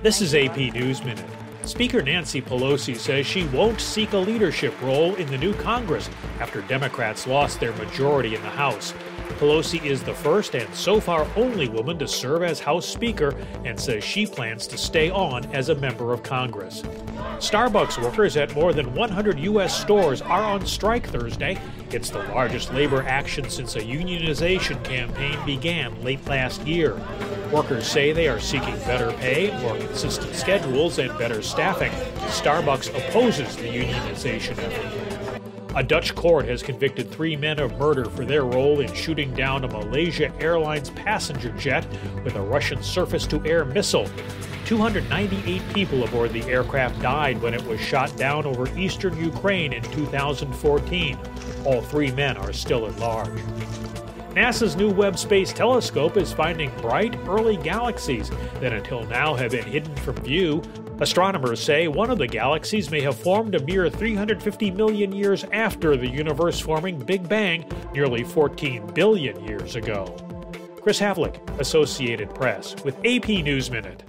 This is AP News Minute. Speaker Nancy Pelosi says she won't seek a leadership role in the new Congress after Democrats lost their majority in the House. Pelosi is the first and so far only woman to serve as House Speaker and says she plans to stay on as a member of Congress. Starbucks workers at more than 100 U.S. stores are on strike Thursday. It's the largest labor action since a unionization campaign began late last year. Workers say they are seeking better pay, more consistent schedules, and better staffing. Starbucks opposes the unionization effort. A Dutch court has convicted 3 men of murder for their role in shooting down a Malaysia Airlines passenger jet with a Russian surface-to-air missile. 298 people aboard the aircraft died when it was shot down over eastern Ukraine in 2014. All 3 men are still at large. NASA's new Webb Space Telescope is finding bright, early galaxies that until now have been hidden from view. Astronomers say one of the galaxies may have formed a mere 350 million years after the universe-forming Big Bang nearly 14 billion years ago. Chris Havlick, Associated Press, with AP News Minute.